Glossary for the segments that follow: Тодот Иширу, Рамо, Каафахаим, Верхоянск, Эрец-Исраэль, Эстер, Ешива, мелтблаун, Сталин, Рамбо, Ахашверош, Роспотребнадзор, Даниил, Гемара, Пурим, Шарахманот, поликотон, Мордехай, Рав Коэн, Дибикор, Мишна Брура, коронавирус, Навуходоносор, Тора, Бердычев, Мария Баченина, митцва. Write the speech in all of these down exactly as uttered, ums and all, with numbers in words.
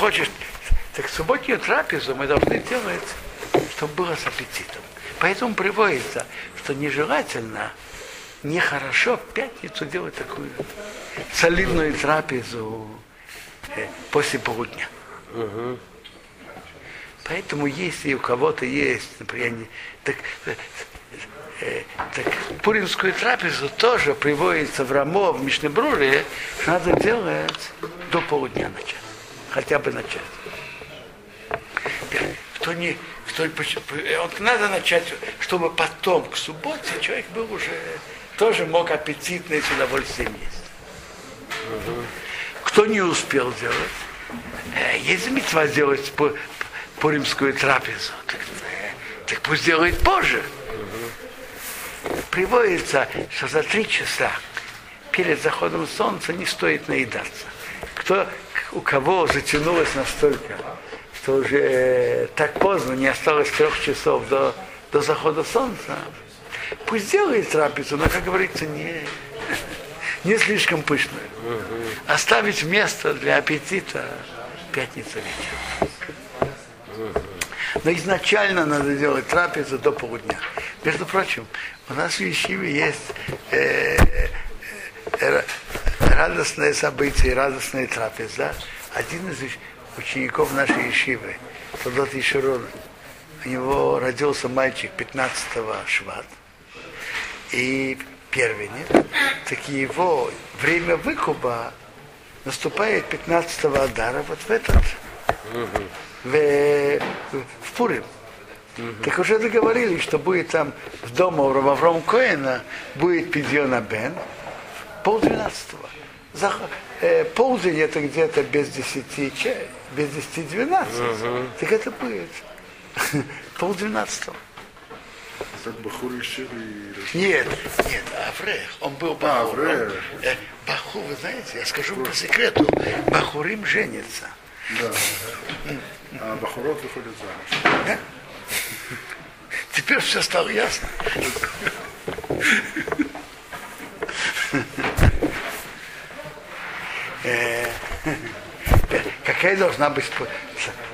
хочешь, так субботнюю трапезу мы должны делать, чтобы было с аппетитом. Поэтому приводится, что нежелательно, нехорошо в пятницу делать такую солидную трапезу после полудня. Угу. Поэтому если у кого-то есть, например, не, так, э, так пуримскую трапезу тоже приводится в Рамо, в Мишне Бруре, надо делать до полудня на час, хотя бы на час. Кто не, кто, вот надо начать, чтобы потом к субботе человек был уже, тоже мог аппетитно и с удовольствием есть. Угу. Кто не успел делать, э, есть митцва делать по пуримскую трапезу, так, так пусть делает позже. Uh-huh. Приводится, что за три часа перед заходом солнца не стоит наедаться. Кто, у кого затянулось настолько, что уже э, так поздно, не осталось трех часов до, до захода солнца, пусть делает трапезу, но, как говорится, не, не слишком пышную. Uh-huh. Оставить место для аппетита пятница вечером. Но изначально надо делать трапезу до полудня. Между прочим, у нас в Ешиве есть э, э, радостное событие, радостная трапеза. Один из учеников нашей Ешивы, Тодот Иширу, у него родился мальчик пятнадцатого шват и первенец. Так его время выкуба наступает пятнадцатого адара, вот в этот. В, в Пурим. Uh-huh. Так уже договорились, что будет там в доме у Рава Коэна будет пидьона бен полдвенадцатого. За, э, полдень это где-то без десяти чай, без десяти двенадцать. Uh-huh. Так это будет полдвенадцатого. Так Бахур Ишир и... Нет, нет, Аврех, он был Бахур. А, он, э, Бахур, вы знаете, я скажу Бахур. По секрету, Бахурим женится. Да. А Бахурот выходит замуж. Да? Теперь все стало ясно. Какая должна быть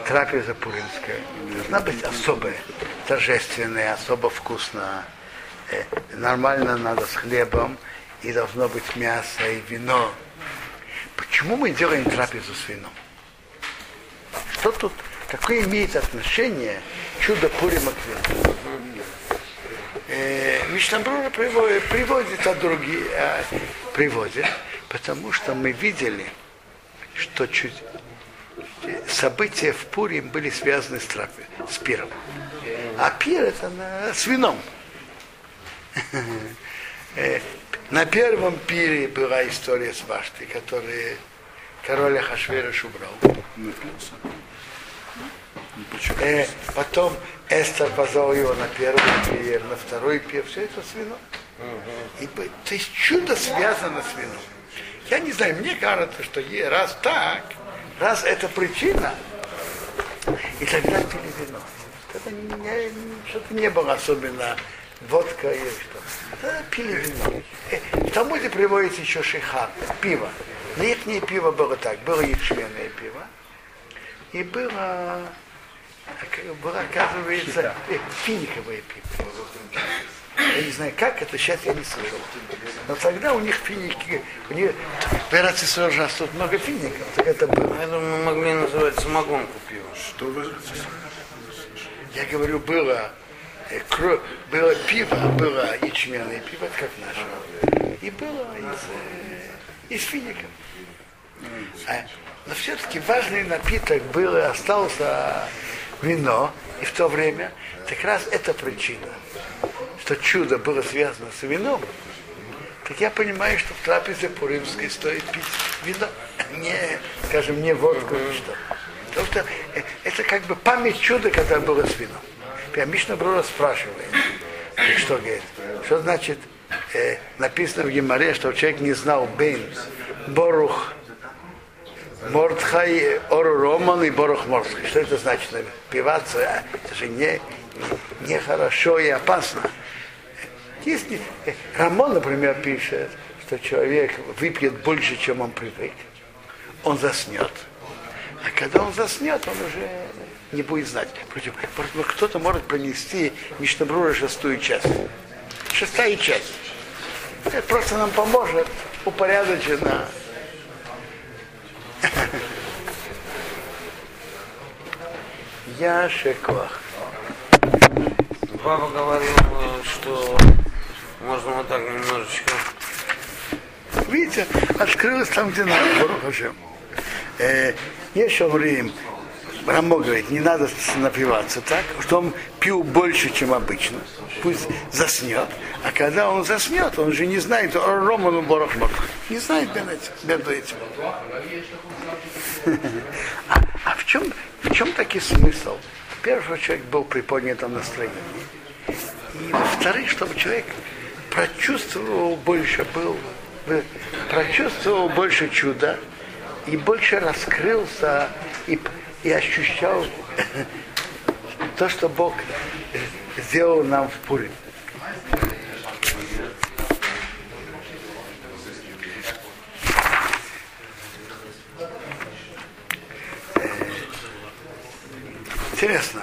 трапеза пуринская? Должна быть особая, торжественная, особо вкусная. Нормально надо с хлебом, и должно быть мясо и вино. Почему мы делаем трапезу с вином? Что тут? Какое имеет отношение чудо Пурима к вину? Э, Мишна Брура приводит, приводит, а другие а, приводит, потому что мы видели, что чуть, события в Пурим были связаны с, трапе, с пиром. А пир это на, с вином. На первом пире была история с баштой, которая король Ахашверош убрал. Э, потом Эстер позвал его на первый пир, на второй пир, все это с вином. И, то есть чудо связано с вином. Я не знаю, мне кажется, что раз так, раз это причина, и тогда пили вино. Это не, что-то не было особенно водка или что-то. Тогда пили вино. К тому же приводится еще шихан, пиво. Но их не пиво было так, было ячменное пиво. И было, было оказывается, финиковое пиво. Я не знаю, как это, сейчас я не слышал. Но тогда у них финики, у них в Эрец-Исраэль у нас тут много фиников, так это было. Я думаю, мы могли называть самогонку пиво. Что вы? Я говорю, было, было пиво, было ячменное пиво, как наше. И было из, из фиников. Но все-таки важный напиток был и остался вино, и в то время как раз эта причина, что чудо было связано с вином, так я понимаю, что в трапезе пуримской стоит пить вино, не, скажем, не водку или что. Потому что это как бы память чуда, когда было с вином. Мишна Брура спрашивает, что говорит, что значит, э, написано в Гемаре, что человек не знал бейн, борух, Мордехай, Ору Роман и Борух Мордехай. Что это значит? Напиваться, это же не, не, не хорошо и опасно. Если Рамо, например, пишет, что человек выпьет больше, чем он привык, он заснет. А Когда он заснет, он уже не будет знать. Против, кто-то может пронести Мишна Брура шестую часть. Шестая часть. Это просто нам поможет упорядоченно. Я шеквах. Папа говорил, что можно вот так немножечко. Видите, открылось там, где надо. Есть Омрим, Рамо говорит, не надо напиваться так, что он пил больше, чем обычно. Пусть заснет. А когда он заснет, он же не знает Роману Борохмак. Не знает беду этим. А, а в чем, в чем таки смысл? Во-первых, человек был при поднятом настроении. И во-вторых, чтобы человек прочувствовал больше, был, прочувствовал больше чуда. И больше раскрылся и, и ощущал то, что Бог сделал нам в Пурим. Интересно,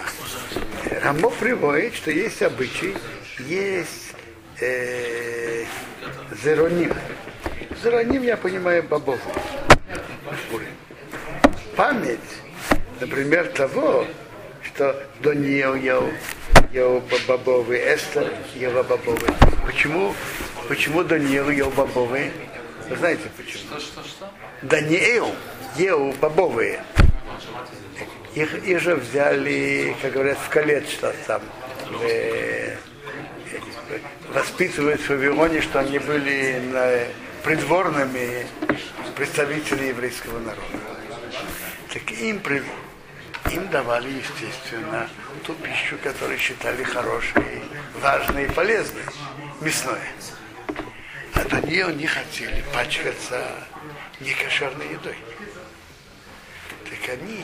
Рамбо приводит, что есть обычай, есть э, зероним. Зероним, я понимаю, бабов. Память, например, того, что Даниил ел, ел бобовый, Эстер ела бобовый. Почему, почему Даниил ел бобовые? Вы знаете почему? Что, что, что? Даниил ел бобовые. Их, их же взяли, как говорят, в колец, что там э, воспитывают в Вавилоне, что они были на, придворными представителями еврейского народа. Так им, им давали, естественно, ту пищу, которую считали хорошей, важной и полезной, мясной. А до нее не хотели пачкаться некошерной едой. Так они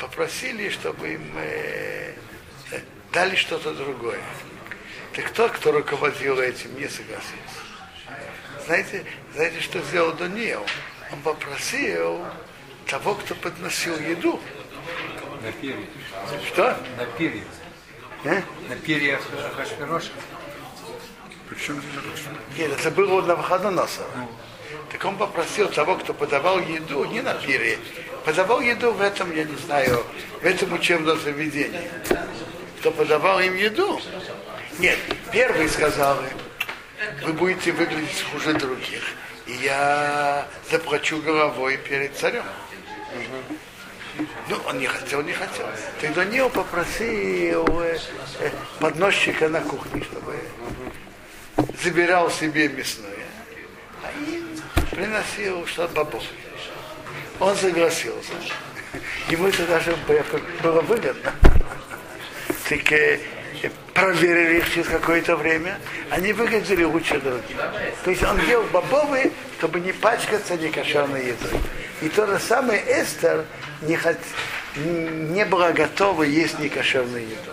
попросили, чтобы им э, дали что-то другое. Так тот, кто руководил этим, не согласился. Знаете, знаете, что сделал Даниил? Он попросил того, кто подносил еду. На перьях. Что? На перьях. А? На перьях Ахашвероша. Почему? Нет, это было на Навуходоносора. Ну. Так он попросил того, кто подавал еду, не на перьях, подавал еду в этом, я не знаю, в этом учебном заведении. Кто подавал им еду? Нет, первый сказал им, вы будете выглядеть хуже других. И я заплачу головой перед царем. Угу. Ну, он не хотел, не хотел. Тогда Даниил попросил э, э, подносчика на кухне, чтобы угу. забирал себе мясное. А им приносил что-то бобов. Он согласился. Ему это даже было выгодно. Так э, проверили их через какое-то время. Они выглядели лучше других. То есть он ел бобовые, чтобы не пачкаться некошерной едой. И то же самое Эстер не, хот... не была готова есть некошерную еду.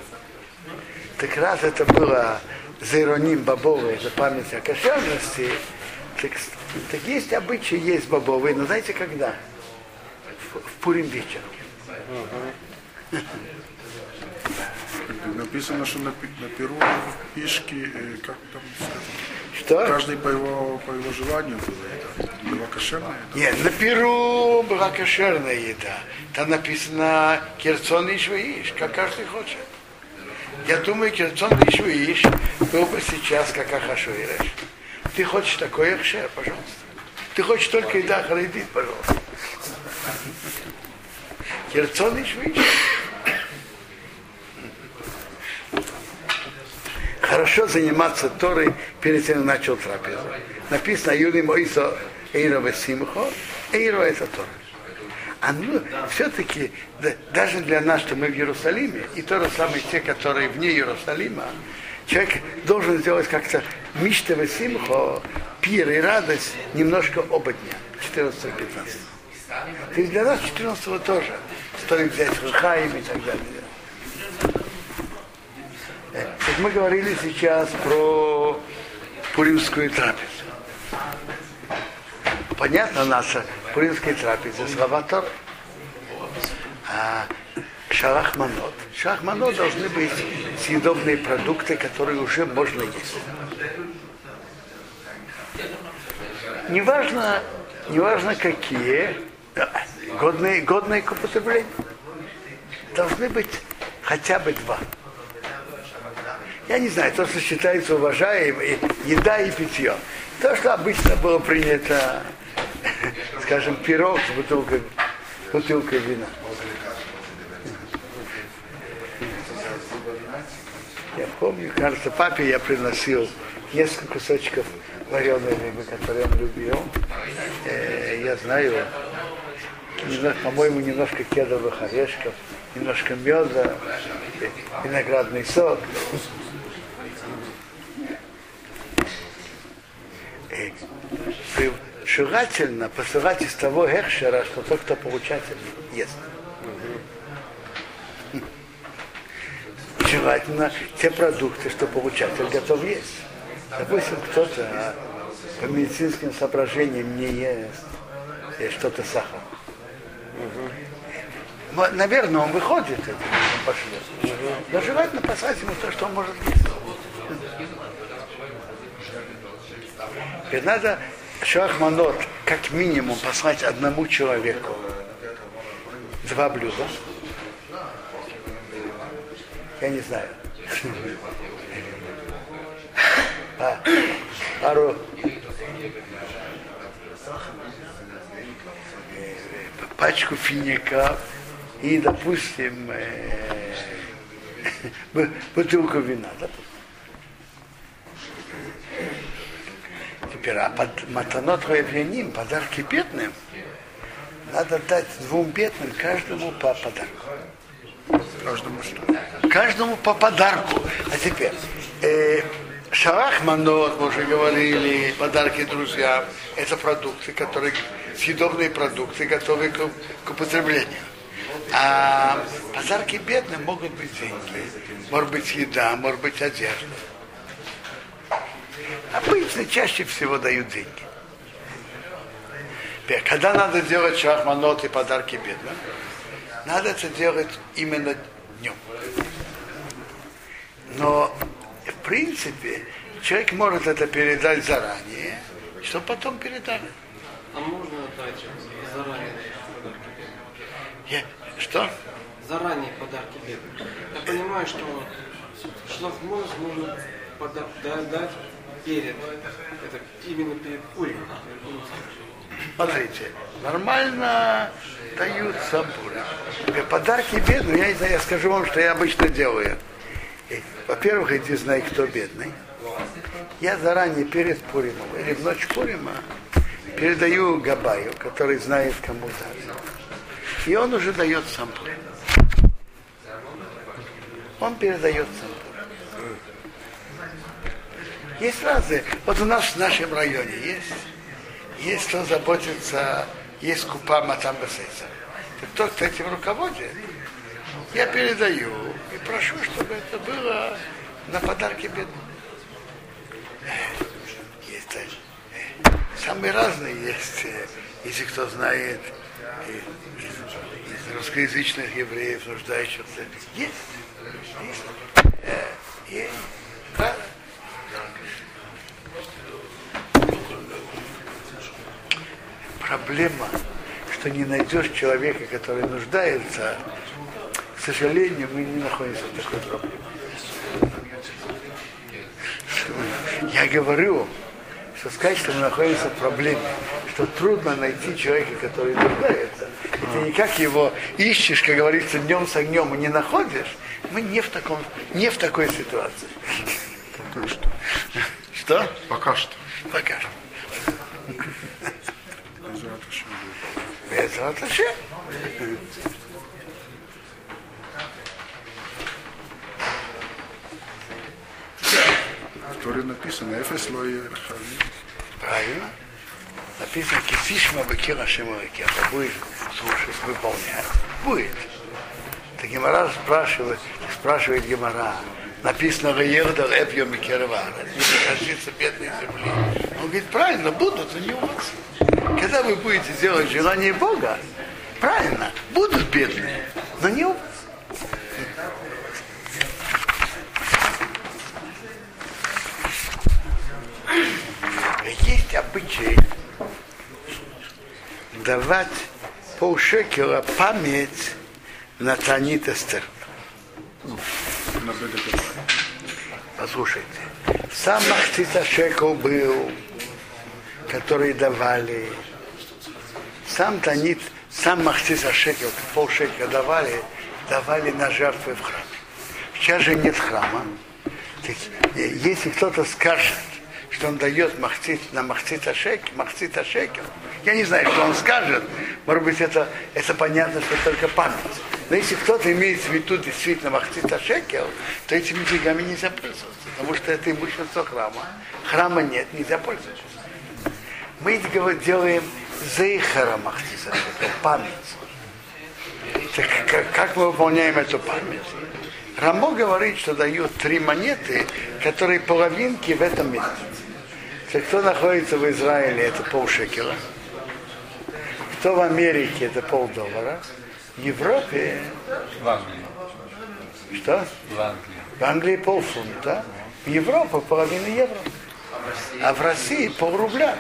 Так раз это было зероним бобовые, это память о кошерности, так, так есть обычай есть бобовые, но знаете когда? В, в Пурим вечер. Uh-huh. Написано, что на, на перу пешки, как там сказать, что? Каждый по его, по его желанию было. Была кошерная еда? Нет, на перу была кошерная еда. Там написано «Керцон и швеиш», как каждый хочет. Я думаю, «Керцон и швеиш» был бы сейчас, как Ахашверош. Ты хочешь такое кшер, пожалуйста. Ты хочешь только еда харидит, пожалуйста. «Керцон и швеиш». Хорошо заниматься Торой перед тем, как начал трапезу. Написано «Юли Моисо Эйро Весимхо». Эйро – это Тора. А ну, все-таки, да, даже для нас, что мы в Иерусалиме, и то же самое те, которые вне Иерусалима, человек должен сделать как-то «Мишта Весимхо», пир и радость немножко оба дня, четырнадцатого и пятнадцатого. То есть для нас четырнадцатого тоже стоит взять Верхоянск и так далее. Так мы говорили сейчас про пуримскую трапезу. Понятно, наша пуримская трапеза, слова Торы. шарахманот. Шарахманот должны быть съедобные продукты, которые уже можно есть. Неважно, неважно какие, годные, годные к употреблению. Должны быть хотя бы два. Я не знаю, то, что считается уважаемым, еда и питье. То, что обычно было принято, скажем, пирог с бутылкой, бутылкой вина. Я помню, кажется, папе я приносил несколько кусочков вареной рыбы, которые он любил. Я знаю, по-моему, немножко кедровых орешков, немножко меда, виноградный сок. Желательно посылать из того экшера, что тот, кто получатель, ест. Желательно те продукты, что получатель готов есть. Допустим, кто-то по медицинским соображениям не ест что-то сахар. Угу. Наверное, он выходит, это он пошлет. Угу. Но желательно послать ему то, что он может есть. И надо шахманот как минимум послать одному человеку два блюда. Я не знаю. А, пару пачку финика и, допустим, бутылку вина. Теперь, а под матанот хаевьяним, подарки бедным, надо дать двум бедным каждому по подарку. Каждому что? Каждому по подарку. А теперь, э, шарахманот, мы уже говорили, подарки друзьям, это продукты, которые, съедобные продукты, готовые к, к употреблению. А подарки бедным могут быть деньги, может быть еда, может быть одежда. Обычно чаще всего дают деньги. Теперь, когда надо делать шарахманот и подарки бедным, надо это делать именно днем. Но, в принципе, человек может это передать заранее, чтобы потом передали. А можно дать заранее подарки бедным? Что? Заранее подарки бедным. Я понимаю, что шлафмоз можно дать перед, это именно перед Пуримом. Смотрите, нормально дают сам Пурим. Подарки бедным, я не знаю, я скажу вам, что я обычно делаю. Во-первых, иди знай, кто бедный. Я заранее перед Пуримом или в ночь Пурима передаю Габаю, который знает, кому дать. И он уже дает сам Пурим. Он передает сам Пурим. Есть разные. Вот у нас в нашем районе есть. Есть кто заботится, есть купа матамбасейца. Тот, кто этим руководит, я передаю и прошу, чтобы это было на подарки бедным. Есть, самые разные есть, если кто знает, из русскоязычных евреев, нуждающихся. Есть, есть, есть. Проблема, что не найдешь человека, который нуждается, к сожалению, мы не находимся в такой проблеме. Я говорю, что сказать, что мы находимся в проблеме, что трудно найти человека, который нуждается, и ты никак его ищешь, как говорится, днем с огнем и не находишь, мы не в, таком, не в такой ситуации. Пока что. Что? Пока что. Пока что. Это вообще. Которое написано Эфес Лоя. Правильно. Написано Кисишма Бакира Шимаки. Это будет слушать, выполнять. Будет. Так Гемара спрашивает, спрашивает Гемара. Написано Раерда Эпьо Микервара. Не касается бедной земли. Он говорит, правильно, будут, но не у вас. Когда вы будете делать желание Бога, правильно, будут бедные, но не у вас. давать полшекера память на Танит Эстер. Послушайте, сам Махцита Шекл был, который давали, сам Танит, сам Махцита Шекл, полшекера давали, давали на жертвы в храме. Сейчас же нет храма. Если кто-то скажет, что он дает махцит, на махцита шекель, махцита шекель, я не знаю, что он скажет, может быть, это, это понятно, что только память. Но если кто-то имеет в виду действительно махцита шекель, то этими деньгами нельзя пользоваться, потому что это имущество храма. Храма нет, нельзя пользоваться. Мы делаем зейхара махцита шекель, память. Так как мы выполняем эту память? Рамо говорит, что дают три монеты, которые половинки в этом месте. Так кто находится в Израиле, это полшекера. Кто в Америке, это полдоллара. В Европе... В Англии. Что? В Англии. В Англии полфунта. В Европе половина евро. А в России полрубля.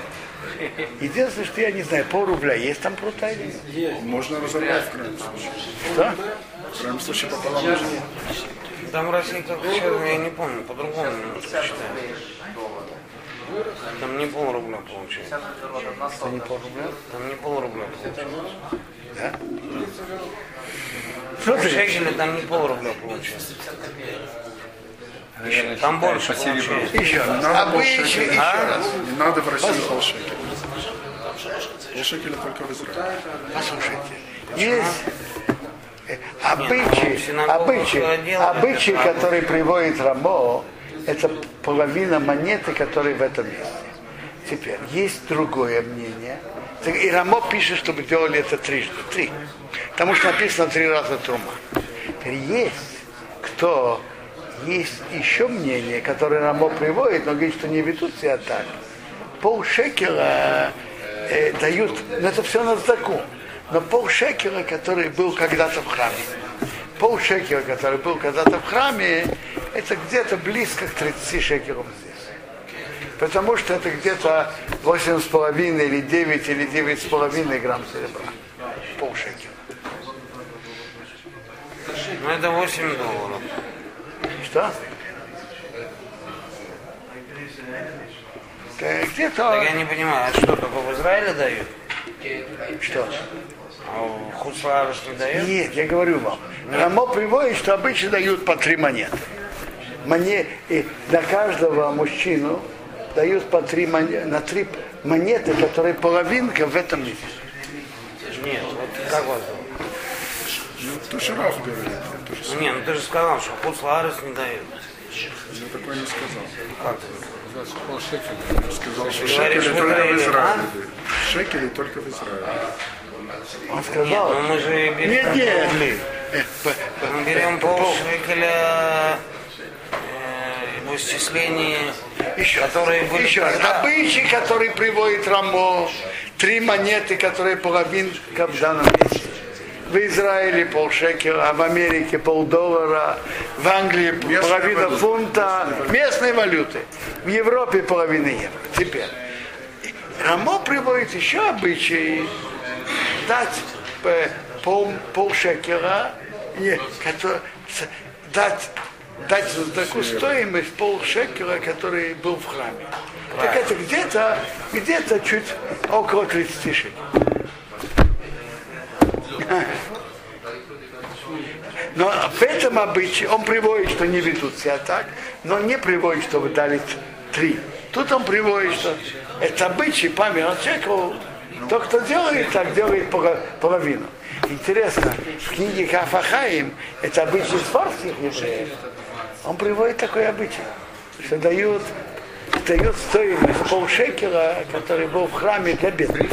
Единственное, что я не знаю, полрубля есть там прута или нет? Можно разобрать в крайнем случае. Что? В крайнем случае пополам. Там Россия как еще, я не помню, по-другому немножко считаю. Там не полрубля получается. Там не полрубля? Там не полрубля получается. Да? Что ты? В шекеле там не полрубля получается. Еще. Там больше получается. Еще раз. А вы еще раз. Не надо в России полшекеля. Полшекеля только в Израиле. Послушайте. Есть... Обычаи, Нет, обычаи, обычаи, которые приводит Рамо, это половина монеты, которые в этом месте. Теперь, есть другое мнение. И Рамо пишет, чтобы делали это трижды. Три. Потому что написано три раза трума. Теперь есть кто, есть еще мнение, которое Рамо приводит, но говорит, что не ведут себя так. Полшекера э, дают, но это все на знаку. Но полшекера, который был когда-то в храме, полшекера, который был когда-то в храме, это где-то близко к тридцати шекерам здесь. Потому что это где-то восемь с половиной или девять или девять с половиной грамм серебра. Полшекера. Ну это восемь долларов. Что? Где-то... Так я не понимаю, а что, только в Израиле дают? Что? Хуцларус не дает? Нет, я говорю вам. Нет. Рамо приводит, что обычно дают по три монеты. Моне... И на каждого мужчину дают по три монеты, на три монеты, которые половинка в этом месте. Нет, вот как вас зовут? Ну, ты же Раф говорит. Нет, ну ты же сказал, что Хуцларус не дает. Я такое не сказал. Как ты? Шекель. Сказал, что шекели только в Израиле. Шекели только в Израиле. Он сказал. Нет, мы же берем. Нет, нет. Мы берем полшекеля в исчислении, которые были. Еще раз. Добычи, которые приводит Рамбо. Три монеты, которые половинка в данном месте. В Израиле полшекера, а в Америке полдоллара, в Англии половина фунта, местной валюты, в Европе половина евро. Теперь Рамо приводит еще обычай дать пол, полшекера, не, который, дать, дать такую стоимость полшекера, который был в храме. Так это где-то, где-то чуть около тридцати шекеров. Но в этом обычае он приводит, что не ведут себя так, но не приводит, что вы дали три. Тут он приводит, что это обычай, память от человека, то, кто делает так, делает половину. Интересно, в книге Каафахаим, это обычай сфарских евреев, он приводит такой обычай, что дают, дают стоимость полшекера, который был в храме для бедных.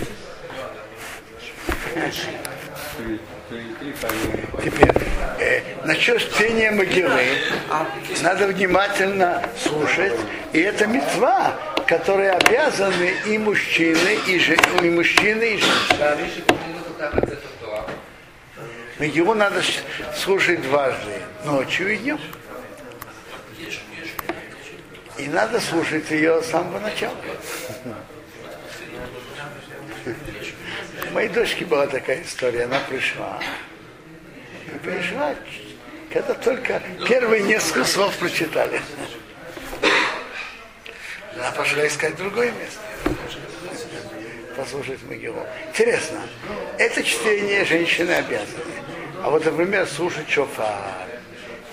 Теперь, э, насчет чтения могилы, надо внимательно слушать. И это мицва, которой обязаны и мужчины, и, же, и мужчины, и женщины. Могилу надо слушать дважды, ночью и днем. И надо слушать ее с самого начала. У моей дочки была такая история, она пришла. И пришла, когда только первые несколько слов прочитали. Она пошла искать другое место. Послушать Могилу. Интересно, это чтение женщины обязаны. А вот, например, слушать шофар,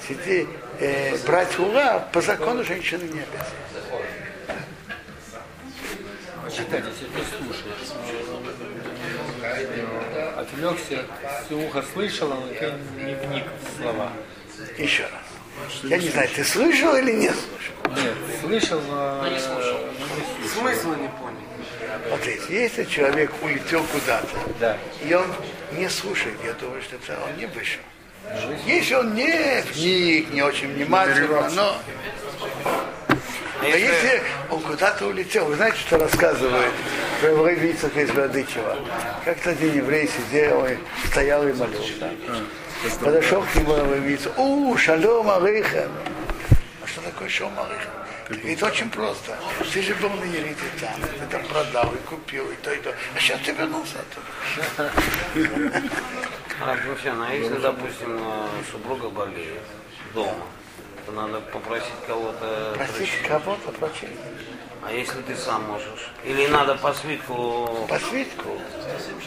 сиди, э, брать ула, по закону женщины не обязаны. Читать, если ты слушаешь. Отвлекся, все ухо слышало, но ты не вник в слова. Еще раз. Я не знаю, ты слышал или не слышал? Нет, слышал, но не слушал. Смысла не понял. Смотрите, если человек улетел куда-то, да, и он не слушает, я думаю, что он не вышел. Если он не вник, не очень внимательно, но... но если он куда-то улетел, вы знаете, что рассказывают про рыбницах из Бердычева? Как-то один еврей сидел, и стоял и молился. Подошел к нему рыбница, у, шалом алейхем. А что такое шалом алейхем? Это очень просто. Ты же был на Ерите там, ты там продал и купил, и то, и то. А сейчас ты вернулся оттуда. А, Руфьяна, а если, допустим, супруга болеет дома, то надо попросить кого-то... Просить кого-то прочесть. А если ты сам можешь? Или надо по свитку... По свитку?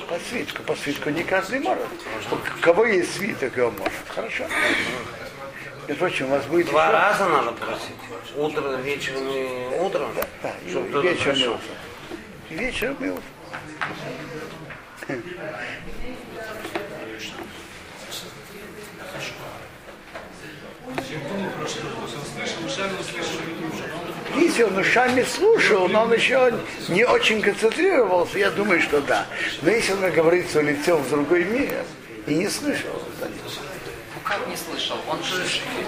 По свитку. По свитку не каждый может. У кого есть свиток, его может. Хорошо. Впрочем, у вас будет два еще... раза надо просить. Утром, вечером и утром. Да, да. Чтобы вечером и утром. Вечером и утром. Если он ушами слушал, но он еще не очень концентрировался, я думаю, что да. Но если он, как говорится, улетел в другой мир и не слышал, как не слышал? Он же,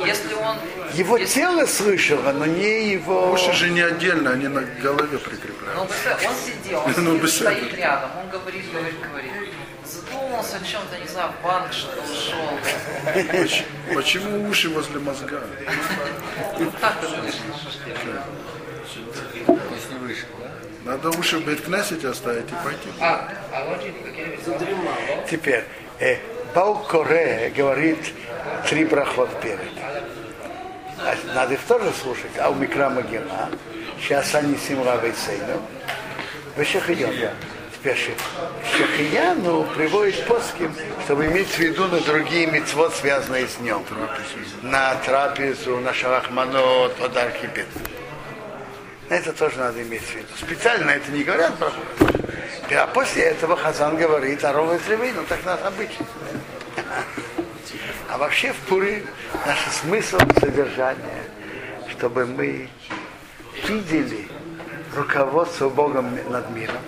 если он... Его если... тело слышало, но не его... Уши же не отдельно, они на голове прикрепляются. Но он сидел, он сидел, стоит рядом, он говорит, говорит, говорит. Задумался о чем-то, не знаю, в банк что-то ушел. Почему уши возле мозга? Так слышно. Если вышел, да? Надо уши в бейт-кнесете оставить и пойти. Теперь... Баукоре говорит три брахот перед. Надо их тоже слушать. А у Микрама Гема. Сейчас они симравы сейну. Вы шахидем. Теперь шахияну приводит поским, чтобы иметь в виду на другие мицвот, связанные с ним. На трапезу, на шарахманот, подарки бед. Это тоже надо иметь в виду. Специально это не говорят брахот. А после этого Хазан говорит о ровной тревоге, ну так надо обычно. А вообще в Пури наш смысл содержания, чтобы мы видели руководство Богом над миром.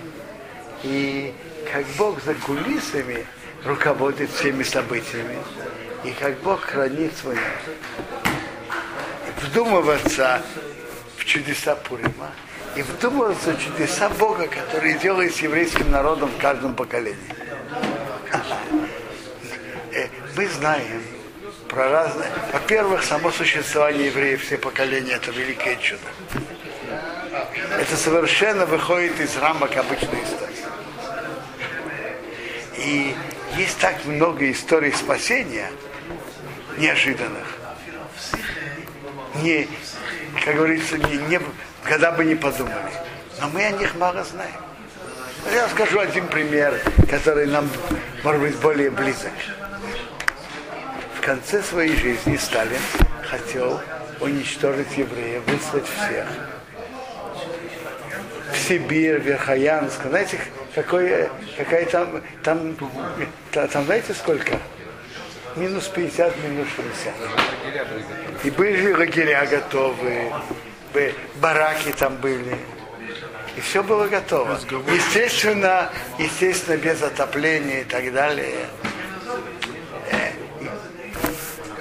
И как Бог за кулисами руководит всеми событиями. И как Бог хранит свой народ. Вдумываться в чудеса Пурима. И вдумываться в чудеса Бога, которые делают с еврейским народом в каждом поколении. Мы знаем про разные... Во-первых, само существование евреев все поколения – это великое чудо. Это совершенно выходит из рамок обычной истории. И есть так много историй спасения, неожиданных. Не, как говорится, не... не когда бы не подумали. Но мы о них мало знаем. Я скажу один пример, который нам, может быть, более близок. В конце своей жизни Сталин хотел уничтожить евреев, выслать всех. В Сибирь, Верхоянск. Знаете, какое, какая там, там, там, знаете, сколько? Минус пятьдесят, минус шестьдесят. И были лагеря готовы. Бараки там были. И все было готово. Естественно, естественно, без отопления и так далее.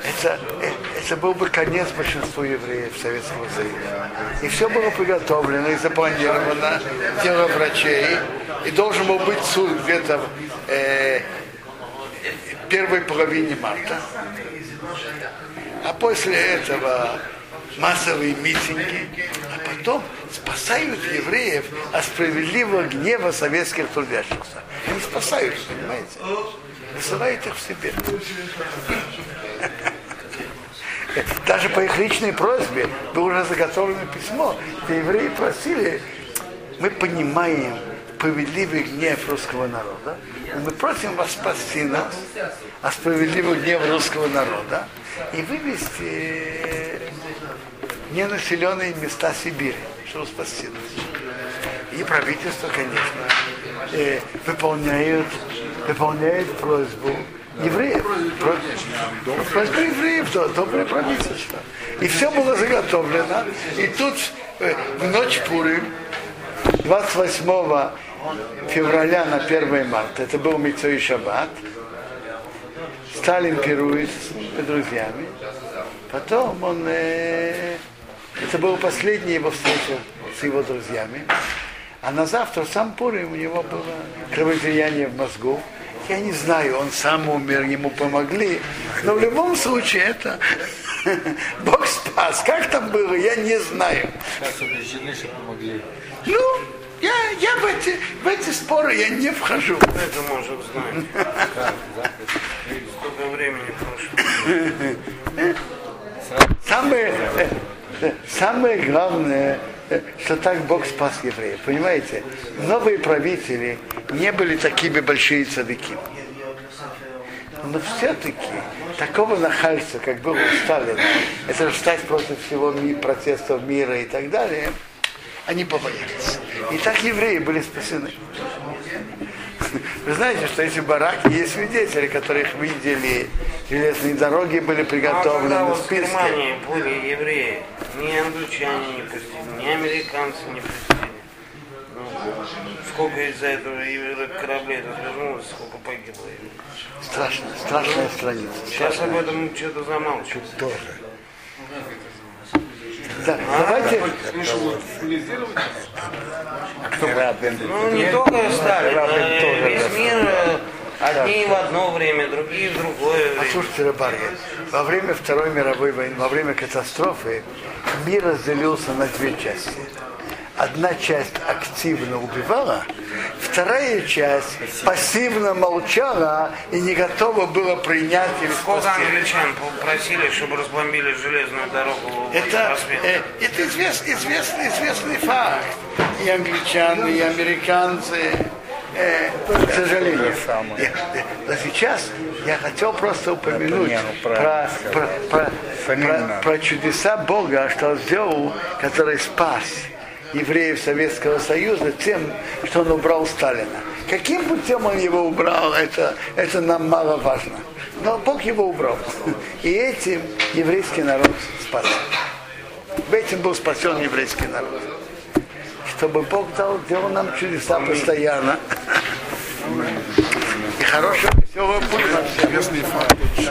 Это, это был бы конец большинству евреев Советского Союза. И все было приготовлено и запланировано. Дело врачей. И должен был быть суд где-то в э, первой половине марта. А после этого массовые митинги, а потом спасают евреев от справедливого гнева советских трудящихся. Они спасают, понимаете? Высылают их в Сибирь. Даже по их личной просьбе было уже заготовлено письмо, где евреи просили, мы понимаем справедливый гнев русского народа, и мы просим вас спасти нас от справедливого гнева русского народа и вывести в ненаселенные места Сибири, чтобы спасти нас. И правительство, конечно, выполняет, выполняет просьбу евреев, просьбу евреев, доброе правительство. И все было заготовлено. И тут в ночь Пурим, двадцать восьмого февраля на первое марта, это был Митцой Шаббат, Сталин пирует с друзьями, потом он, э, это была последняя его встреча с его друзьями, а на завтра сам Пурим, у него было кровотечение в мозгу, я не знаю, он сам умер, ему помогли, но в любом случае это Бог спас, как там было, я не знаю. Сейчас убеждены, что помогли. Ну, я, я в, эти, в эти споры я не вхожу. Это мы уже знаем. Сколько времени прошло. Самое, самое главное, что так Бог спас евреев. Понимаете? Новые правители не были такими большие цадыки. Но все-таки такого нахальства, как было у Сталина, это встать против всего ми- протестов мира и так далее, они побоялись. И так евреи были спасены. Вы знаете, что эти бараки, есть свидетели, которые их видели, железные дороги были приготовлены, а в списке. В Германии были евреи, ни англичане не пустили, ни американцы не пустили. Сколько из-за этого кораблей развернулось, сколько погибло. Страшно, страшная страница. Сейчас страшная. Об этом что-то замалчивают. Тоже. Да, а, давайте... Ну, не только Сталин, а весь мир одни в одно время, другие в другое время. Послушайте, рыбари, во время Второй мировой войны, во время катастрофы, мир разделился на две части. Одна часть активно убивала, вторая часть пассивно молчала и не готова была принять или спасти. Англичан попросили, чтобы разбомбили железную дорогу. Это, это извест, известный, известный факт. И англичан, и американцы, э, к сожалению. Но сейчас я хотел просто упомянуть не, ну, про, про, про, про, про чудеса Бога, что он сделал, который спас евреев Советского Союза тем, что он убрал Сталина. Каким путем он его убрал, это, это нам мало важно. Но Бог его убрал. И этим еврейский народ спас. Этим был спасен еврейский народ. Чтобы Бог дал, делал нам чудеса постоянно. И хорошего, веселого пути.